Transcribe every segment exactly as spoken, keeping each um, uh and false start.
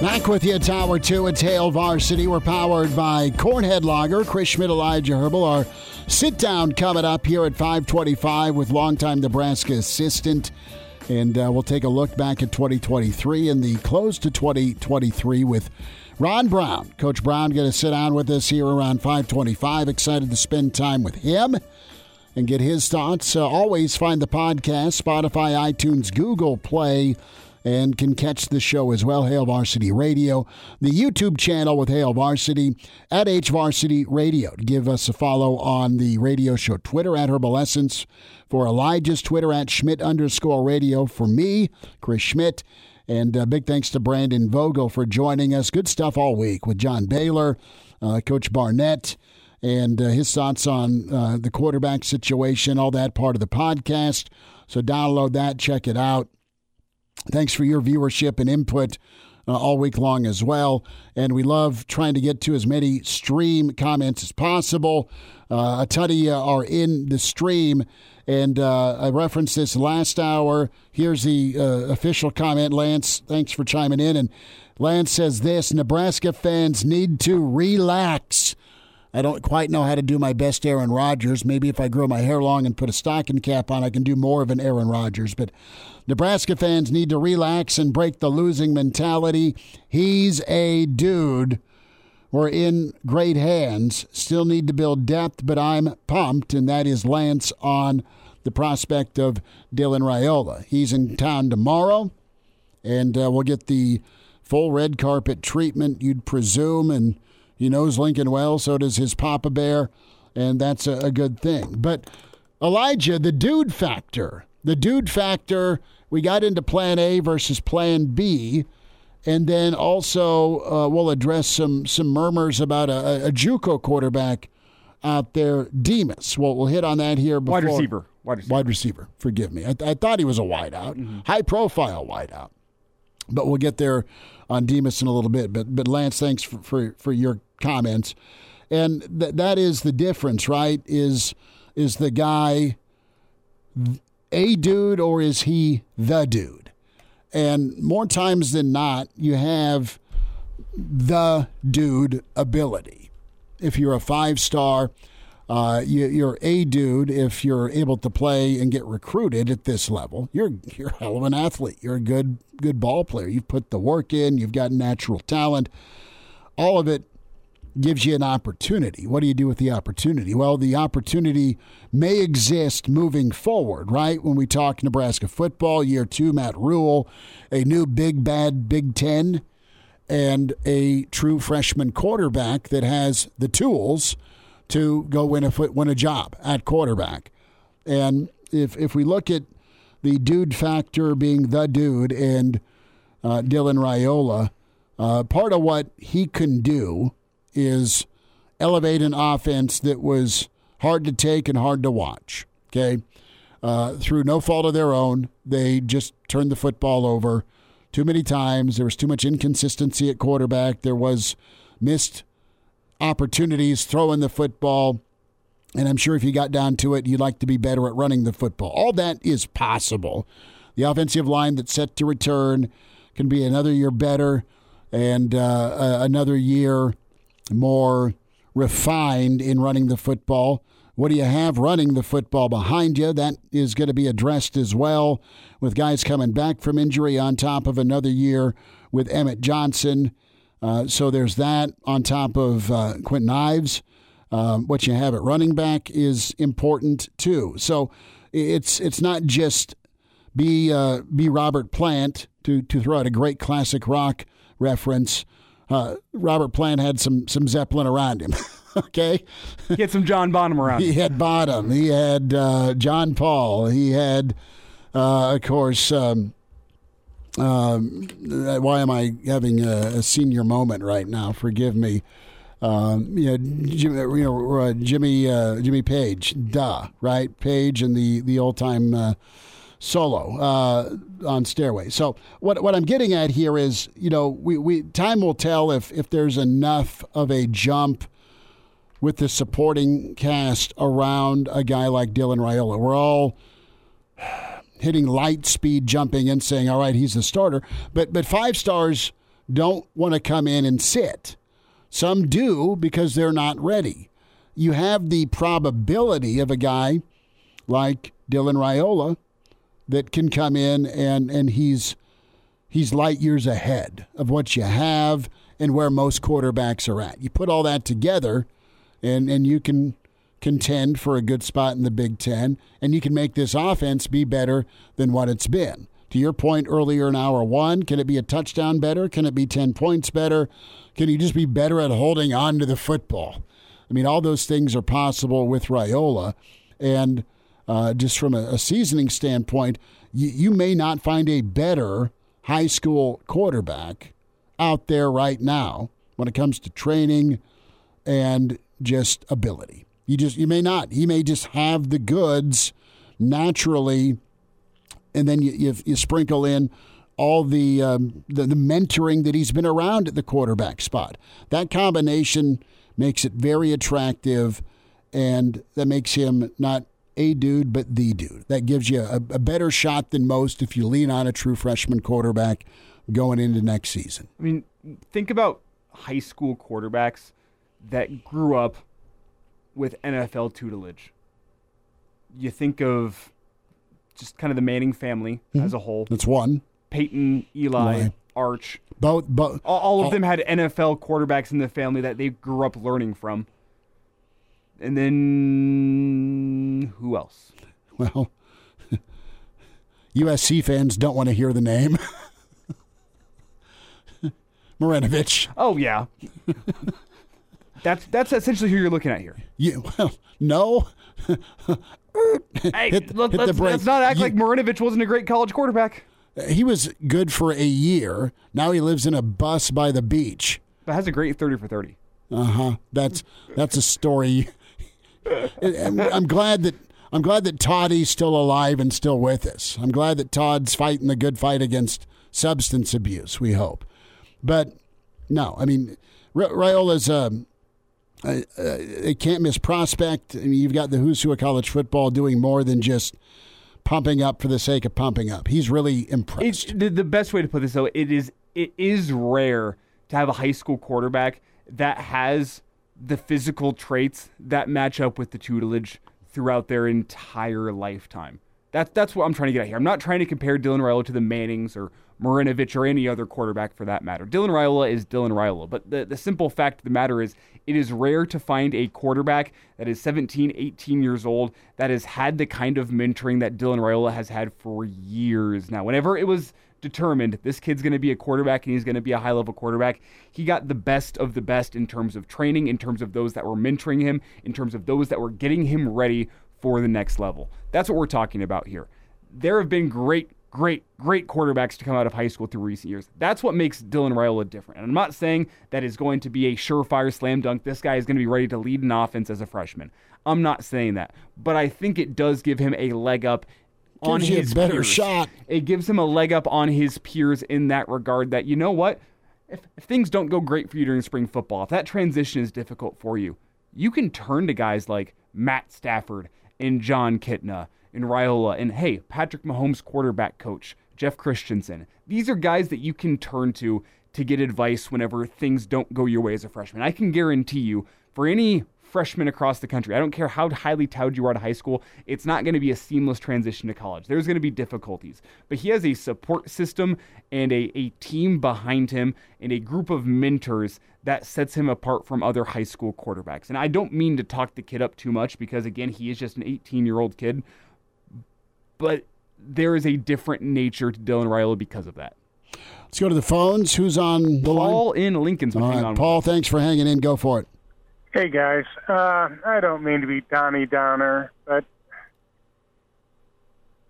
Back with you at Tower two at Hail Varsity. We're powered by Cornhead Logger. Chris Schmidt, Elijah Herbel. Our sit-down coming up here at five twenty-five with longtime Nebraska assistant. And uh, we'll take a look back at twenty twenty-three and the close to twenty twenty-three with Ron Brown. Coach Brown going to sit down with us here around five twenty-five. Excited to spend time with him and get his thoughts. Uh, always find the podcast, Spotify, iTunes, Google Play, and can catch the show as well, Hail Varsity Radio, the YouTube channel with Hail Varsity, at HVarsity Radio. Give us a follow on the radio show Twitter, at Herbal Essence, for Elijah's Twitter, at Schmidt underscore radio, for me, Chris Schmidt, and uh, big thanks to Brandon Vogel for joining us. Good stuff all week with John Baylor, uh, Coach Barnett, and uh, his thoughts on uh, the quarterback situation, all that part of the podcast. So download that, check it out. Thanks for your viewership and input uh, all week long as well. And we love trying to get to as many stream comments as possible. Uh, a ton of you are in the stream. And uh, I referenced this last hour. Here's the uh, official comment. Lance, thanks for chiming in. And Lance says this: Nebraska fans need to relax. I don't quite know how to do my best Aaron Rodgers. Maybe if I grow my hair long and put a stocking cap on, I can do more of an Aaron Rodgers. But Nebraska fans need to relax and break the losing mentality. He's a dude. We're in great hands. Still need to build depth, but I'm pumped. And that is Lance on the prospect of Dylan Raiola. He's in town tomorrow, and uh, we'll get the full red carpet treatment, you'd presume, and he knows Lincoln well, so does his Papa Bear, and that's a, a good thing. But, Elijah, the dude factor, the dude factor, we got into Plan A versus Plan B, and then also uh, we'll address some some murmurs about a, a JUCO quarterback out there, Demas. We'll, we'll hit on that here. Before, wide receiver. Wide receiver. Wide receiver. Forgive me. I, th- I thought he was a wideout, mm-hmm. high-profile wideout. But we'll get there on Demas in a little bit. But, but Lance, thanks for, for, for your comments. And th- that is the difference, right? Is is the guy a dude or is he the dude? And more times than not, you have the dude ability. If you're a five-star, uh, you, you're a dude if you're able to play and get recruited at this level. You're you're a hell of an athlete. You're a good good ball player. You've put the work in. You've got natural talent. All of it gives you an opportunity. What do you do with the opportunity? Well, the opportunity may exist moving forward, right? When we talk Nebraska football, year two, Matt Rule, a new big, bad Big Ten, and a true freshman quarterback that has the tools to go win a, foot, win a job at quarterback. And if if we look at the dude factor being the dude and uh, Dylan Raiola, uh, part of what he can do is elevate an offense that was hard to take and hard to watch, okay? Uh, through no fault of their own, they just turned the football over too many times. There was too much inconsistency at quarterback. There was missed opportunities throwing the football. And I'm sure if you got down to it, you'd like to be better at running the football. All that is possible. The offensive line that's set to return can be another year better and uh, another year more refined in running the football. What do you have running the football behind you? That is going to be addressed as well with guys coming back from injury on top of another year with Emmett Johnson. Uh, so there's that on top of uh, Quentin Ives. Um, what you have at running back is important too. So it's it's not just be uh, be Robert Plant to to throw out a great classic rock reference. Uh, Robert Plant had some some Zeppelin around him. Okay, he had some John Bonham around him. He had Bonham. He had uh, John Paul. He had, uh, of course, um, uh, why am I having a, a senior moment right now? Forgive me. Um, you know, Jim, you know uh, Jimmy uh, Jimmy Page, duh, right? Page and the the old time uh, solo uh, on Stairway. So what what I'm getting at here is, you know, we, we time will tell if if there's enough of a jump with the supporting cast around a guy like Dylan Raiola. We're all hitting light speed, jumping and saying, all right, he's the starter. But but five stars don't want to come in and sit. Some do because they're not ready. You have the probability of a guy like Dylan Raiola that can come in and, and he's he's light years ahead of what you have and where most quarterbacks are at. You put all that together and, and you can contend for a good spot in the Big Ten, and you can make this offense be better than what it's been. To your point earlier in hour one, can it be a touchdown better? Can it be ten points better? Can you just be better at holding on to the football? I mean, all those things are possible with Raiola. And uh, just from a, a seasoning standpoint, you, you may not find a better high school quarterback out there right now when it comes to training and just ability. You just you may not. He may just have the goods naturally. And then you, you you sprinkle in all the, um, the the mentoring that he's been around at the quarterback spot. That combination makes it very attractive, and that makes him not a dude, but the dude. That gives you a, a better shot than most if you lean on a true freshman quarterback going into next season. I mean, think about high school quarterbacks that grew up with N F L tutelage. You think of just kind of the Manning family mm-hmm. as a whole. That's one. Peyton, Eli, Eli. Arch. Both, both. All, all of all. them had N F L quarterbacks in the family that they grew up learning from. And then who else? Well, U S C fans don't want to hear the name. Marinovich. Oh, yeah. That's that's essentially who you're looking at here. Yeah, well, no. hey, hit, let, hit let's, let's not act you, like Marinovich wasn't a great college quarterback. He was good for a year. Now he lives in a bus by the beach. But has a great thirty for thirty. Uh-huh. That's that's a story. I'm, I'm glad that I'm glad that Toddy's still alive and still with us. I'm glad that Todd's fighting the good fight against substance abuse, we hope. But no, I mean, Ra- Raiola's um A, a can't-miss prospect. I mean, you've got the who's who of college football doing more than just pumping up for the sake of pumping up. He's really impressed. It, the, the best way to put this, though, it is it is rare to have a high school quarterback that has the physical traits that match up with the tutelage throughout their entire lifetime. That, that's what I'm trying to get at here. I'm not trying to compare Dylan Raiola to the Mannings or Marinovich or any other quarterback for that matter. Dylan Raiola is Dylan Raiola. But the, the simple fact of the matter is it is rare to find a quarterback that is seventeen, eighteen years old that has had the kind of mentoring that Dylan Raiola has had for years now. Whenever it was determined this kid's going to be a quarterback and he's going to be a high-level quarterback, he got the best of the best in terms of training, in terms of those that were mentoring him, in terms of those that were getting him ready for the next level. That's what we're talking about here. There have been great, great, great quarterbacks to come out of high school through recent years. That's what makes Dylan Raiola different. And I'm not saying that is going to be a surefire slam dunk. This guy is going to be ready to lead an offense as a freshman. I'm not saying that. But I think it does give him a leg up on his peers. Gives you a better shot. It gives him a leg up on his peers in that regard that, you know what? If, if things don't go great for you during spring football, if that transition is difficult for you, you can turn to guys like Matt Stafford and John Kitna and Raiola and, hey, Patrick Mahomes quarterback coach, Jeff Christensen. These are guys that you can turn to to get advice whenever things don't go your way as a freshman. I can guarantee you, for any freshman across the country, I don't care how highly touted you are out of high school, it's not going to be a seamless transition to college. There's going to be difficulties. But he has a support system and a, a team behind him and a group of mentors that sets him apart from other high school quarterbacks. And I don't mean to talk the kid up too much because, again, he is just an eighteen-year-old kid. But there is a different nature to Dylan Raiola because of that. Let's go to the phones. Who's on the line? Paul in Lincoln's been hanging on. Paul, thanks for hanging in. Go for it. Hey, guys. Uh, I don't mean to be Donnie Downer, but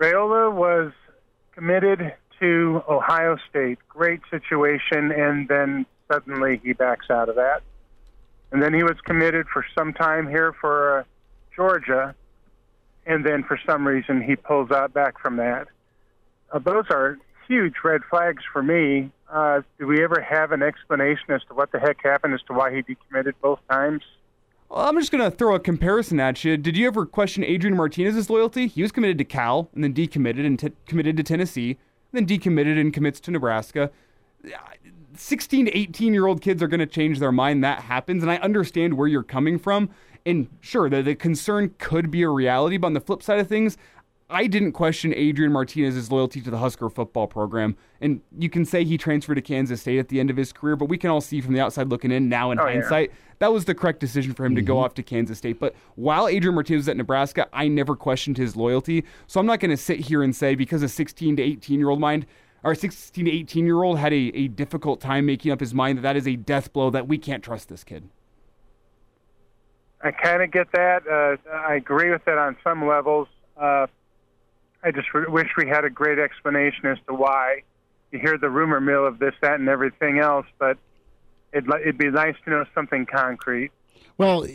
Raiola was committed to Ohio State, great situation, and then suddenly he backs out of that. And then he was committed for some time here for uh, Georgia, and then for some reason he pulls out back from that. Uh, those are huge red flags for me. Uh, do we ever have an explanation as to what the heck happened as to why he decommitted both times? Well, I'm just going to throw a comparison at you. Did you ever question Adrian Martinez's loyalty? He was committed to Cal and then decommitted and t- committed to Tennessee, and then decommitted and commits to Nebraska. sixteen to eighteen-year-old kids are going to change their mind. That happens, and I understand where you're coming from. And sure, the, the concern could be a reality, but on the flip side of things, I didn't question Adrian Martinez's loyalty to the Husker football program. And you can say he transferred to Kansas State at the end of his career, but we can all see from the outside looking in now in oh, hindsight, yeah. that was the correct decision for him mm-hmm. to go off to Kansas State. But while Adrian Martinez was at Nebraska, I never questioned his loyalty. So I'm not going to sit here and say because a sixteen to eighteen-year-old mind, or sixteen to eighteen-year-old had a, a difficult time making up his mind that that is a death blow, that we can't trust this kid. I kind of get that. Uh, I agree with that on some levels. Uh, I just re- wish we had a great explanation as to why. You hear the rumor mill of this, that, and everything else, but it'd, it'd be nice to know something concrete. Well,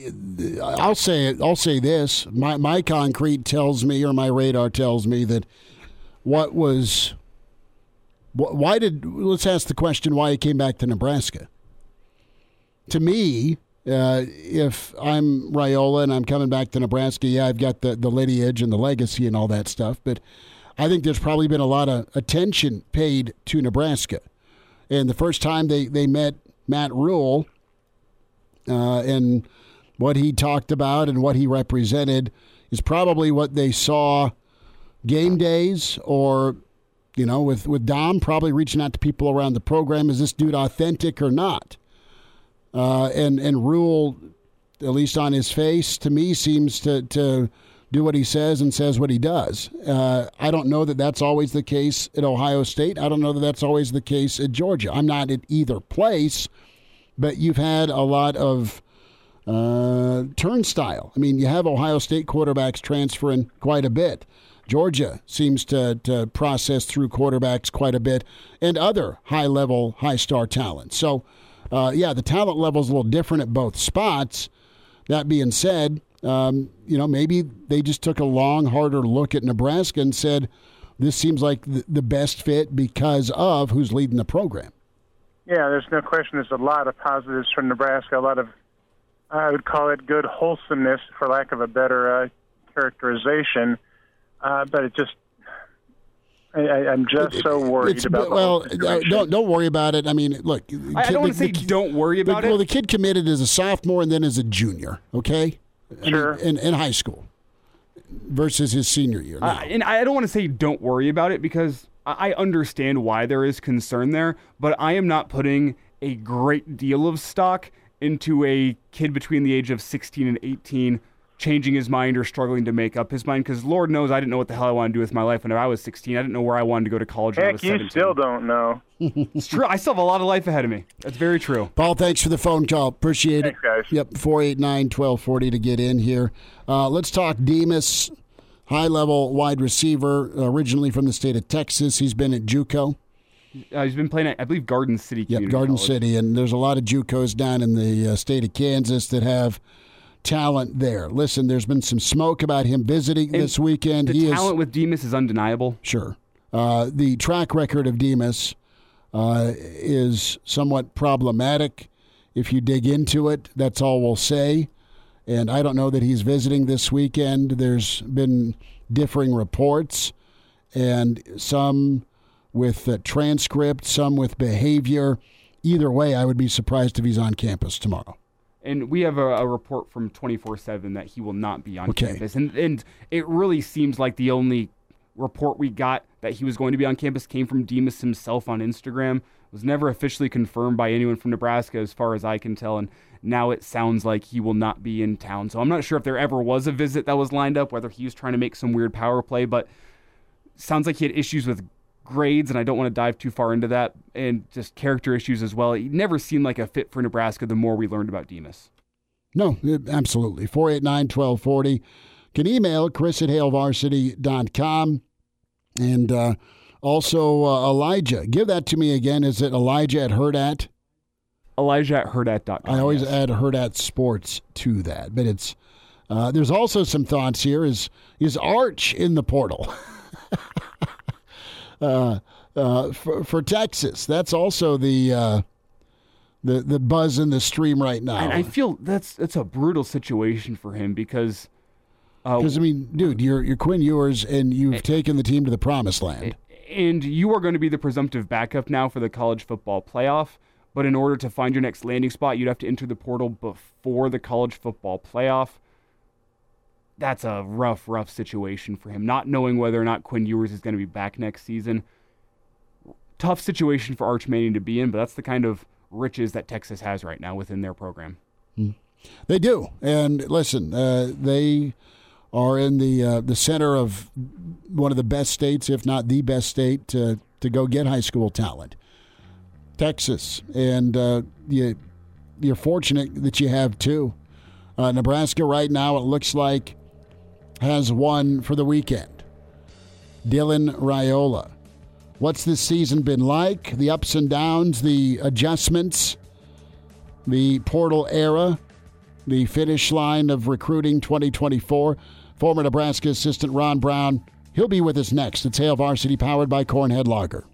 I'll say it. I'll say this. My my concrete tells me, or my radar tells me, that what was, why did, let's ask the question why he came back to Nebraska. To me, Uh, if I'm Raiola and I'm coming back to Nebraska, yeah, I've got the, the lineage and the legacy and all that stuff, but I think there's probably been a lot of attention paid to Nebraska. And the first time they, they met Matt Rule uh, and what he talked about and what he represented is probably what they saw game days or, you know, with, with Dom probably reaching out to people around the program. Is this dude authentic or not? Uh, and, and Rule, at least on his face, to me seems to, to do what he says and says what he does. Uh, I don't know that that's always the case at Ohio State. I don't know that that's always the case at Georgia. I'm not at either place, but you've had a lot of uh, turnstile. I mean, you have Ohio State quarterbacks transferring quite a bit. Georgia seems to, to process through quarterbacks quite a bit and other high-level, high-star talent. So, Uh, yeah, the talent level is a little different at both spots. That being said, um, you know, maybe they just took a long, harder look at Nebraska and said, this seems like th- the best fit because of who's leading the program. Yeah, there's no question there's a lot of positives from Nebraska, a lot of, I would call it good wholesomeness, for lack of a better uh, characterization. Uh, but it just... I, I'm just so worried it's, about. Well, don't don't worry about it. I mean, look. I kid, don't the, say the, don't worry about the, it. Well, the kid committed as a sophomore and then as a junior. Okay, sure. In, in, in high school, versus his senior year. Uh, and I don't want to say don't worry about it because I understand why there is concern there, but I am not putting a great deal of stock into a kid between the age of sixteen and eighteen. Changing his mind or struggling to make up his mind, because Lord knows I didn't know what the hell I wanted to do with my life when I was sixteen. I didn't know where I wanted to go to college when Heck, I was seventeen. You still don't know. It's true. I still have a lot of life ahead of me. That's very true. Paul, thanks for the phone call. Appreciate thanks, it. Guys. Yep, four eight nine, twelve forty to get in here. Uh, let's talk Demas, high-level wide receiver, originally from the state of Texas. He's been at JUCO. Uh, he's been playing at, I believe, Garden City. Yep, Garden college. City, and there's a lot of JUCOs down in the uh, state of Kansas that have talent there. Listen, there's been some smoke about him visiting and this weekend. The he talent is, with Demas is undeniable. Sure. Uh, the track record of Demas uh, is somewhat problematic. If you dig into it, that's all we'll say. And I don't know that he's visiting this weekend. There's been differing reports, and some with the transcript, some with behavior. Either way, I would be surprised if he's on campus tomorrow. And we have a, a report from twenty-four seven that he will not be on okay. campus. And and it really seems like the only report we got that he was going to be on campus came from Demas himself on Instagram. It was never officially confirmed by anyone from Nebraska as far as I can tell. And now it sounds like he will not be in town. So I'm not sure if there ever was a visit that was lined up, whether he was trying to make some weird power play. But sounds like he had issues with grades, and I don't want to dive too far into that, and just character issues as well. He never seemed like a fit for Nebraska the more we learned about Demas. No, absolutely. four eight nine, twelve forty. You can email Chris at hail varsity dot com, and uh, Also, uh, Elijah. Give that to me again. Is it Elijah at Herdat? Elijah at Herdat dot com. I always yes. add Herdat Sports to that. But it's uh, there's also some thoughts here. Is, is Arch in the portal? uh, uh, for, for Texas. That's also the... Uh, The the buzz in the stream right now. And I feel that's that's a brutal situation for him because... Because, uh, I mean, dude, you're, you're Quinn Ewers, and you've and, taken the team to the promised land. And you are going to be the presumptive backup now for the college football playoff, but in order to find your next landing spot, you'd have to enter the portal before the college football playoff. That's a rough, rough situation for him, not knowing whether or not Quinn Ewers is going to be back next season. Tough situation for Arch Manning to be in, but that's the kind of riches that Texas has right now within their program. They do. And listen, uh, they are in the uh, the center of one of the best states, if not the best state, to, to go get high school talent. Texas. And uh, you, you're fortunate that you have two. Uh, Nebraska right now, it looks like, has one for the weekend. Dylan Raiola. What's this season been like? The ups and downs, the adjustments, the portal era, the finish line of recruiting twenty twenty-four. Former Nebraska assistant Ron Brown, he'll be with us next. It's Hail Varsity, powered by Cornhead Logger.